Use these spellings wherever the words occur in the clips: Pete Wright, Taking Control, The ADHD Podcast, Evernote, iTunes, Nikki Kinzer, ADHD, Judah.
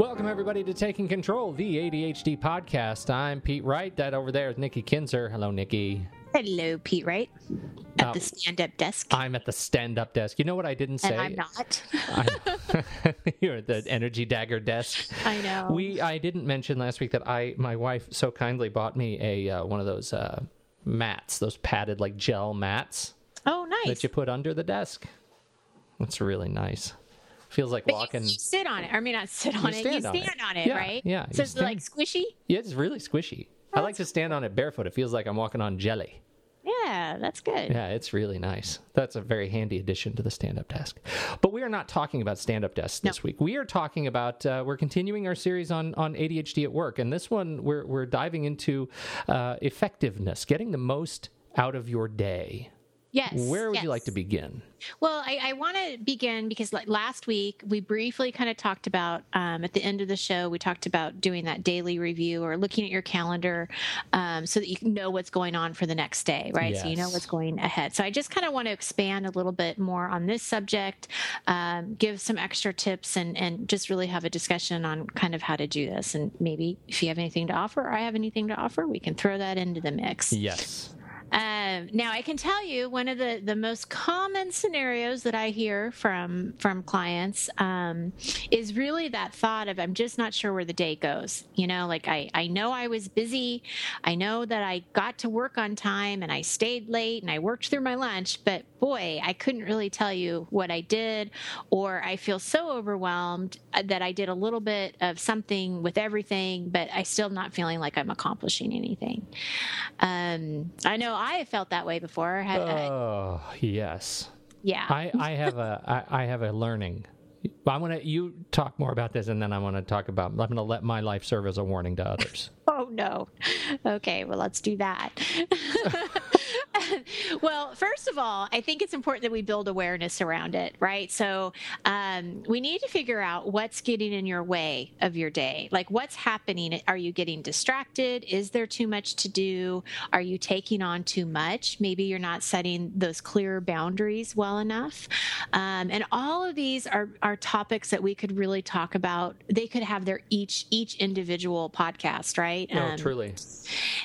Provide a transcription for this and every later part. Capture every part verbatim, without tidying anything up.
Welcome, everybody, to Taking Control, the A D H D Podcast. I'm Pete Wright. That over there is Nikki Kinzer. Hello, Nikki. Hello, Pete Wright. At uh, the stand-up desk. I'm at the stand-up desk. You know what I didn't say? And I'm not. I'm, you're at the energy dagger desk. I know. We. I didn't mention last week that I, my wife so kindly bought me a uh, one of those uh, mats, those padded like gel mats. Oh, nice. That you put under the desk. That's really nice. Feels like but walking. You, you sit on it. I mean, not sit on you it. Stand you stand on it, on it yeah, right? Yeah. So it's stand... like squishy? Yeah, it's really squishy. Oh, I like to stand cool. on it barefoot. It feels like I'm walking on jelly. Yeah, that's good. Yeah, it's really nice. That's a very handy addition to the stand-up desk. But we are not talking about stand-up desks no. this week. We are talking about, uh, we're continuing our series on, on A D H D at work. And this one, we're, we're diving into uh, effectiveness, getting the most out of your day. Yes. Where would yes. you like to begin? Well, I, I want to begin because like last week we briefly kind of talked about um, at the end of the show, we talked about doing that daily review or looking at your calendar um, so that you know what's going on for the next day, right? Yes. So you know what's going ahead. So I just kind of want to expand a little bit more on this subject, um, give some extra tips and, and just really have a discussion on kind of how to do this. And maybe if you have anything to offer or I have anything to offer, we can throw that into the mix. Yes. Um, now, I can tell you one of the, the most common scenarios that I hear from from clients um, is really that thought of, I'm just not sure where the day goes. You know, like I, I know I was busy. I know that I got to work on time and I stayed late and I worked through my lunch. But boy, I couldn't really tell you what I did, or I feel so overwhelmed that I did a little bit of something with everything, but I still not feeling like I'm accomplishing anything. Um, I know. I have felt that way before. I, oh I, yes, yeah. I, I have a I, I have a learning. I want to you talk more about this, and then I want to talk about. I'm going to let my life serve as a warning to others. Oh no. Okay, well let's do that. Well, first of all, I think it's important that we build awareness around it, right? So um, we need to figure out what's getting in your way of your day. Like what's happening? Are you getting distracted? Is there too much to do? Are you taking on too much? Maybe you're not setting those clear boundaries well enough. Um, and all of these are, are topics that we could really talk about. They could have their each each individual podcast, right? No, um, truly.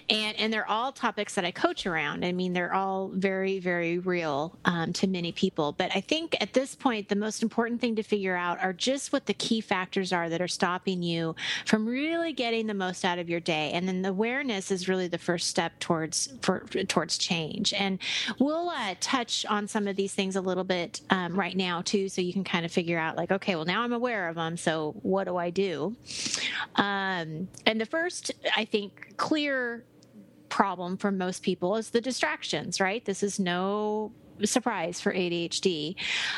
And, and they're all topics that I coach around. I mean, they're all very, very real um, to many people. But I think at this point, the most important thing to figure out are just what the key factors are that are stopping you from really getting the most out of your day. And then the awareness is really the first step towards for, towards change. And we'll uh, touch on some of these things a little bit um, right now, too, so you can kind of figure out like, okay, well, now I'm aware of them. So what do I do? Um, and the first, I think, clear problem for most people is the distractions, right? This is no surprise for A D H D,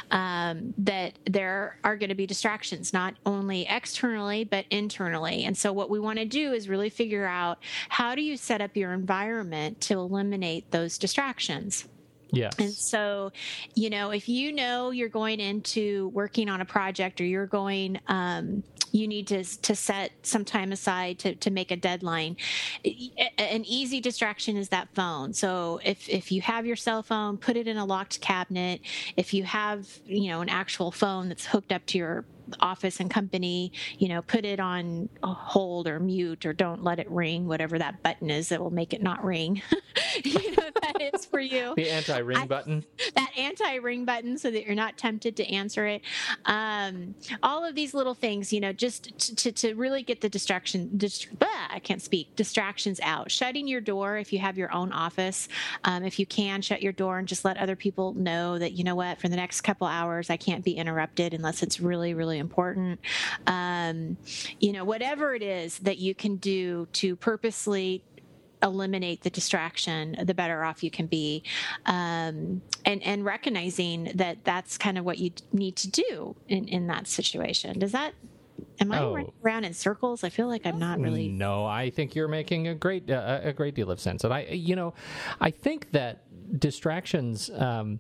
um, that there are going to be distractions, not only externally, but internally. And so what we want to do is really figure out how do you set up your environment to eliminate those distractions. Yes. And so, you know, if you know you're going into working on a project or you're going, um, you need to to set some time aside to, to make a deadline. An easy distraction is that phone. So if, if you have your cell phone, put it in a locked cabinet. If you have, you know, an actual phone that's hooked up to your office and company, you know, put it on hold or mute or don't let it ring, whatever that button is that will make it not ring. You know, that is for you. The anti-ring I, button. That anti-ring button so that you're not tempted to answer it. Um, all of these little things, you know, just to, to, to really get the distraction, dist- blah, I can't speak, distractions out. Shutting your door if you have your own office. Um, if you can, shut your door and just let other people know that, you know what, for the next couple hours, I can't be interrupted unless it's really, really important. Um, you know, whatever it is that you can do to purposely eliminate the distraction, the better off you can be. Um, and, and recognizing that that's kind of what you need to do in, in that situation. Does that, am I oh. running around in circles? I feel like I'm not really. No, I think you're making a great, uh, a great deal of sense. And I, you know, I think that distractions, um,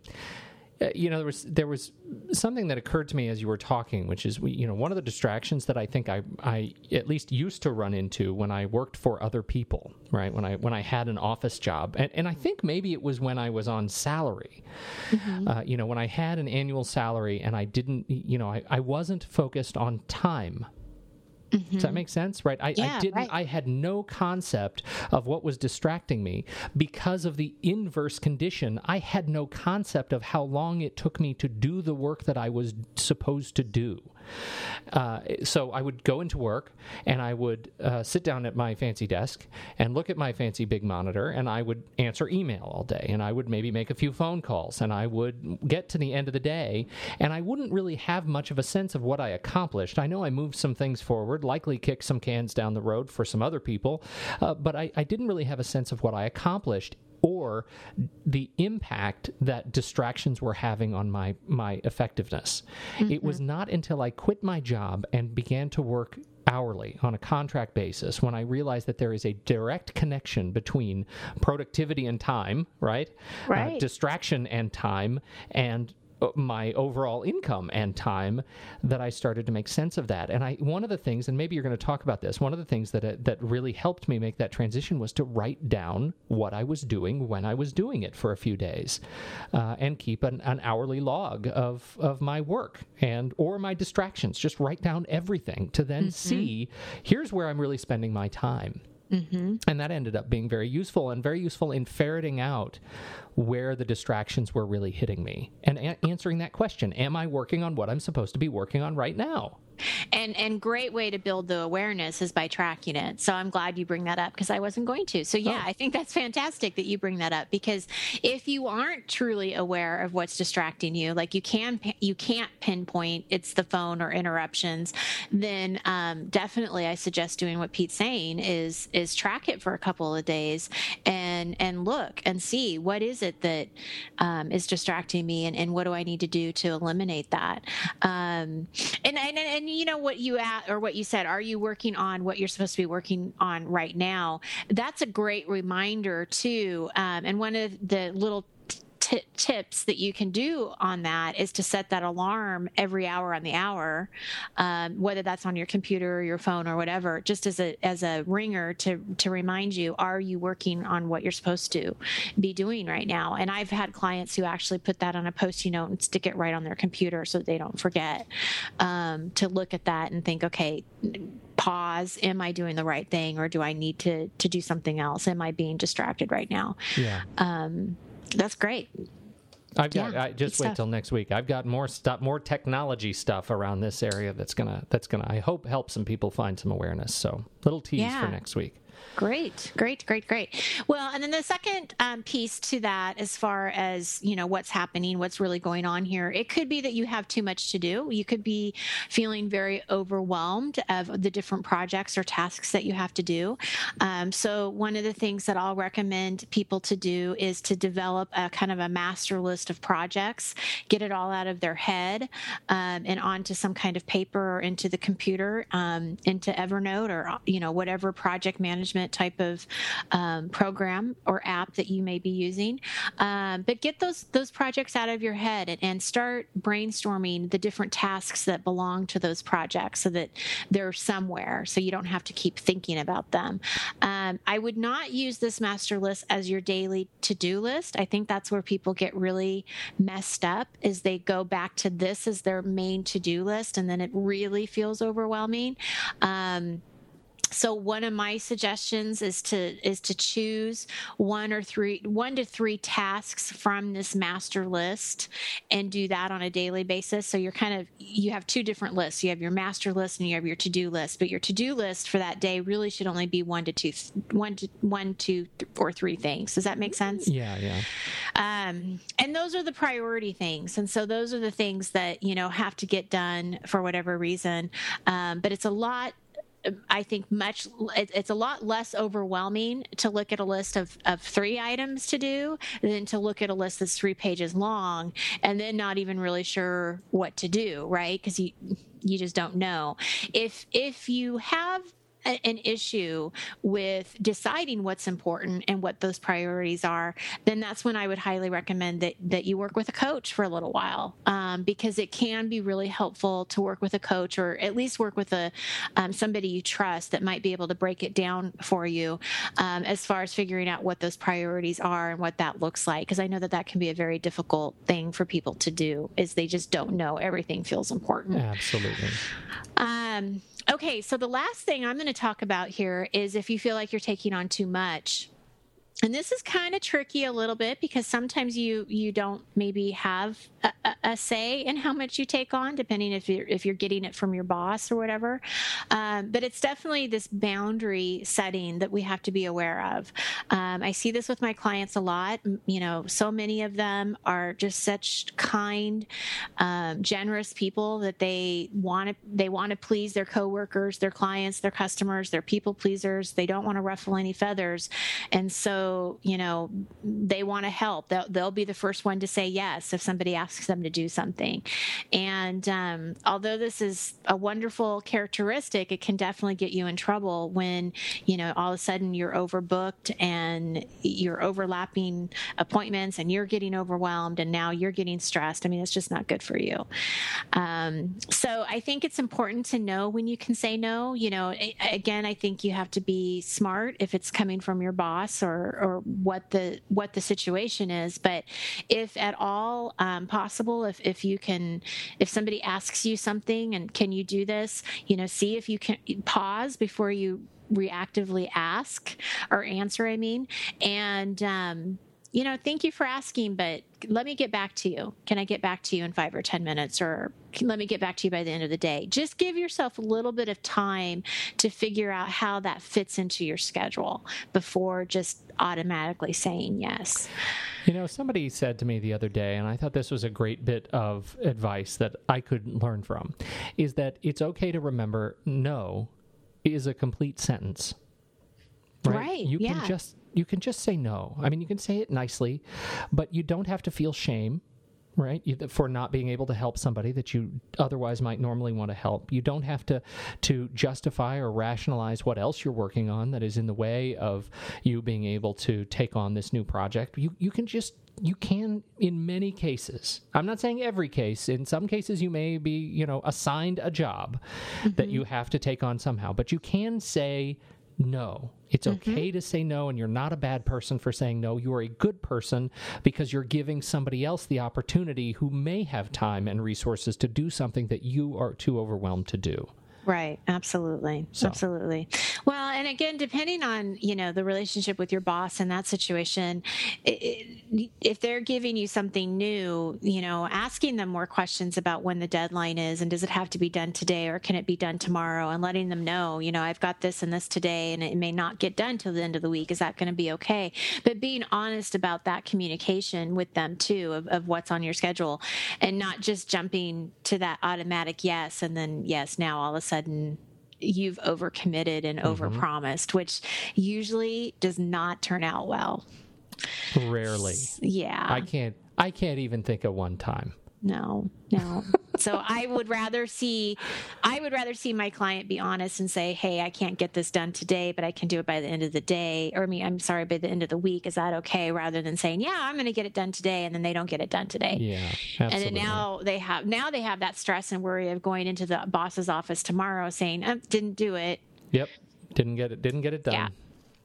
You know, there was there was something that occurred to me as you were talking, which is, you know, one of the distractions that I think I, I at least used to run into when I worked for other people, right? When I when I had an office job. And, and I think maybe it was when I was on salary, mm-hmm. uh, you know, when I had an annual salary and I didn't, you know, I, I wasn't focused on time. Mm-hmm. Does that make sense? Right. I, yeah, I didn't, right. I had no concept of what was distracting me because of the inverse condition. I had no concept of how long it took me to do the work that I was supposed to do. Uh, so I would go into work and I would uh, sit down at my fancy desk and look at my fancy big monitor, and I would answer email all day, and I would maybe make a few phone calls, and I would get to the end of the day and I wouldn't really have much of a sense of what I accomplished. I know I moved some things forward, likely kick some cans down the road for some other people, uh, but I, I didn't really have a sense of what I accomplished or the impact that distractions were having on my, my effectiveness. Mm-hmm. It was not until I quit my job and began to work hourly on a contract basis when I realized that there is a direct connection between productivity and time, right? Right. Uh, distraction and time, and my overall income and time, that I started to make sense of that. And I, one of the things, and maybe you're going to talk about this, one of the things that uh, that really helped me make that transition was to write down what I was doing when I was doing it for a few days, uh, and keep an, an hourly log of, of my work and or my distractions. Just write down everything to then mm-hmm. see, here's where I'm really spending my time. Mm-hmm. And that ended up being very useful, and very useful in ferreting out where the distractions were really hitting me and a- answering that question. Am I working on what I'm supposed to be working on right now? And and great way to build the awareness is by tracking it. So I'm glad you bring that up, because I wasn't going to. So yeah, oh. I think that's fantastic that you bring that up, because if you aren't truly aware of what's distracting you, like you can you can't pinpoint it's the phone or interruptions, then um, definitely I suggest doing what Pete's saying is is track it for a couple of days and and look and see what is it that um, is distracting me, and, and what do I need to do to eliminate that. Um, and and and you know what you at, or what you said, are you working on what you're supposed to be working on right now? That's a great reminder too. Um, and one of the little T- tips that you can do on that is to set that alarm every hour on the hour, um, whether that's on your computer or your phone or whatever, just as a as a ringer to to remind you, are you working on what you're supposed to be doing right now? And I've had clients who actually put that on a Post-it note and stick it right on their computer so that they don't forget um, to look at that and think, okay, pause, am I doing the right thing, or do I need to to do something else? Am I being distracted right now? Yeah. Um, That's great. I've got. Yeah, I just wait till next week. I've got more stuff, more technology stuff around this area that's gonna. That's gonna. I hope help some people find some awareness. So little tease yeah. for next week. Great, great, great, great. Well, and then the second um, piece to that, as far as, you know, what's happening, what's really going on here, it could be that you have too much to do. You could be feeling very overwhelmed of the different projects or tasks that you have to do. Um, so one of the things that I'll recommend people to do is to develop a kind of a master list of projects, get it all out of their head um, and onto some kind of paper or into the computer, um, into Evernote or, you know, whatever project management type of um, program or app that you may be using, um, but get those those projects out of your head and, and start brainstorming the different tasks that belong to those projects so that they're somewhere, so you don't have to keep thinking about them. Um, I would not use this master list as your daily to-do list. I think that's where people get really messed up, is they go back to this as their main to-do list, and then it really feels overwhelming. Um, So one of my suggestions is to is to choose one or three one to three tasks from this master list and do that on a daily basis. So you're kind of you have two different lists. You have your master list and you have your to-do list, but your to-do list for that day really should only be one to two one to one two or three things. Does that make sense? Yeah, yeah. Um, and those are the priority things. And so those are the things that, you know, have to get done for whatever reason. Um, but it's a lot I think much it's a lot less overwhelming to look at a list of, of three items to do than to look at a list that's three pages long and then not even really sure what to do, right? Because you you just don't know. If if you have an issue with deciding what's important and what those priorities are, then that's when I would highly recommend that, that you work with a coach for a little while, um, because it can be really helpful to work with a coach, or at least work with a um, somebody you trust that might be able to break it down for you um, as far as figuring out what those priorities are and what that looks like. Because I know that that can be a very difficult thing for people to do, is they just don't know. Everything feels important. Absolutely. Um, Okay, so the last thing I'm going to talk about here is if you feel like you're taking on too much. And this is kind of tricky a little bit because sometimes you, you don't maybe have a, a, a say in how much you take on, depending if you're, if you're getting it from your boss or whatever. Um, but it's definitely this boundary setting that we have to be aware of. Um, I see this with my clients a lot. You know, so many of them are just such kind, um, generous people that they want to, they want to please their coworkers, their clients, their customers, their people pleasers. They don't want to ruffle any feathers. And so, So, you know, they want to help. They'll, they'll be the first one to say yes if somebody asks them to do something. And um, although this is a wonderful characteristic, it can definitely get you in trouble when, you know, all of a sudden you're overbooked and you're overlapping appointments and you're getting overwhelmed and now you're getting stressed. I mean, it's just not good for you. Um, so I think it's important to know when you can say no. You know, again, I think you have to be smart if it's coming from your boss or or what the what the situation is, but if at all um, possible, if if you can, if somebody asks you something and can you do this, you know, see if you can pause before you reactively ask or answer. I mean, and um, you know, thank you for asking, but let me get back to you. Can I get back to you in five or ten minutes, or let me get back to you by the end of the day? Just give yourself a little bit of time to figure out how that fits into your schedule before just automatically saying yes. You know, somebody said to me the other day, and I thought this was a great bit of advice that I could learn from, is that it's okay to remember no is a complete sentence. Right. right. You yeah. can just you can just say no. I mean, you can say it nicely, but you don't have to feel shame, right, you, for not being able to help somebody that you otherwise might normally want to help. You don't have to to justify or rationalize what else you're working on that is in the way of you being able to take on this new project. You you can just you can in many cases. I'm not saying every case. In some cases, you may be you know assigned a job mm-hmm. that you have to take on somehow, but you can say no. It's okay mm-hmm. to say no, and you're not a bad person for saying no. You are a good person because you're giving somebody else the opportunity who may have time and resources to do something that you are too overwhelmed to do. Right. Absolutely. So. Absolutely. Well, and again, depending on, you know, the relationship with your boss in that situation, it, it, if they're giving you something new, you know, asking them more questions about when the deadline is and does it have to be done today or can it be done tomorrow, and letting them know, you know, I've got this and this today and it may not get done till the end of the week. Is that going to be okay? But being honest about that communication with them too, of, of what's on your schedule, and not just jumping to that automatic yes. And then yes, now all of a sudden, and you've overcommitted and overpromised, mm-hmm. which usually does not turn out well. Rarely. Yeah. I can't I can't even think of one time. No, no. So I would rather see I would rather see my client be honest and say, hey, I can't get this done today, but I can do it by the end of the day. Or I mean, I'm sorry, by the end of the week. Is that okay? Rather than saying, yeah, I'm going to get it done today. And then they don't get it done today. Yeah, absolutely. And then now they have, now they have that stress and worry of going into the boss's office tomorrow saying, I didn't do it. Yep. Didn't get it. Didn't get it done. Yeah.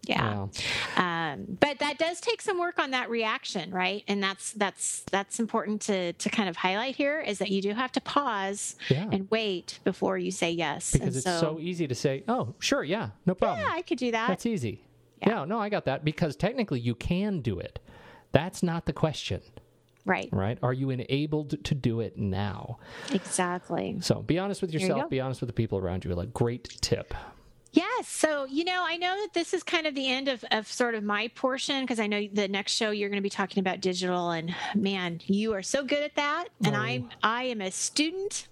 Yeah. Wow. Um, but that does take some work on that reaction, right? And that's that's that's important to, to kind of highlight here, is that you do have to pause yeah. and wait before you say yes. Because and it's so, so easy to say, oh, sure, yeah, no problem. Yeah, I could do that. That's easy. Yeah, no, no, I got that. Because technically you can do it. That's not the question. Right. Right. Are you enabled to do it now? Exactly. So be honest with yourself. You be honest with the people around you. A great tip. Yes. So, you know, I know that this is kind of the end of, of sort of my portion, because I know the next show you're going to be talking about digital, and man, you are so good at that. And oh. I I am a student.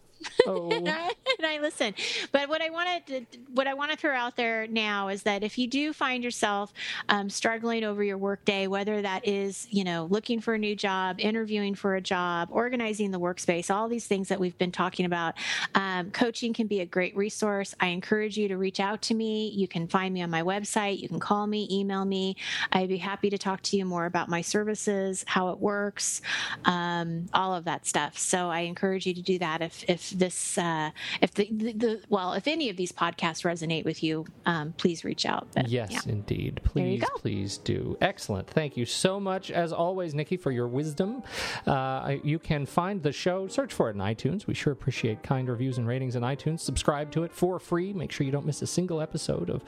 Oh. and, I, and I listen. But what I want to what I want to throw out there now is that if you do find yourself um, struggling over your workday, whether that is, you know, looking for a new job, interviewing for a job, organizing the workspace, all these things that we've been talking about, um, coaching can be a great resource. I encourage you to reach out to me. You can find me on my website. You can call me, email me. I'd be happy to talk to you more about my services, how it works, um, all of that stuff. So I encourage you to do that if if if this, uh, if the, the, the, well, if any of these podcasts resonate with you, um, please reach out. But, yes, yeah. Indeed. Please, please do. Excellent. Thank you so much, as always, Nikki, for your wisdom. Uh, you can find the show, search for it in iTunes. We sure appreciate kind reviews and ratings in iTunes. Subscribe to it for free. Make sure you don't miss a single episode of,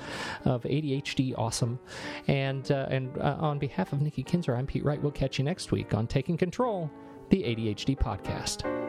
of A D H D Awesome. And, uh, and uh, on behalf of Nikki Kinzer, I'm Pete Wright. We'll catch you next week on Taking Control, the A D H D Podcast.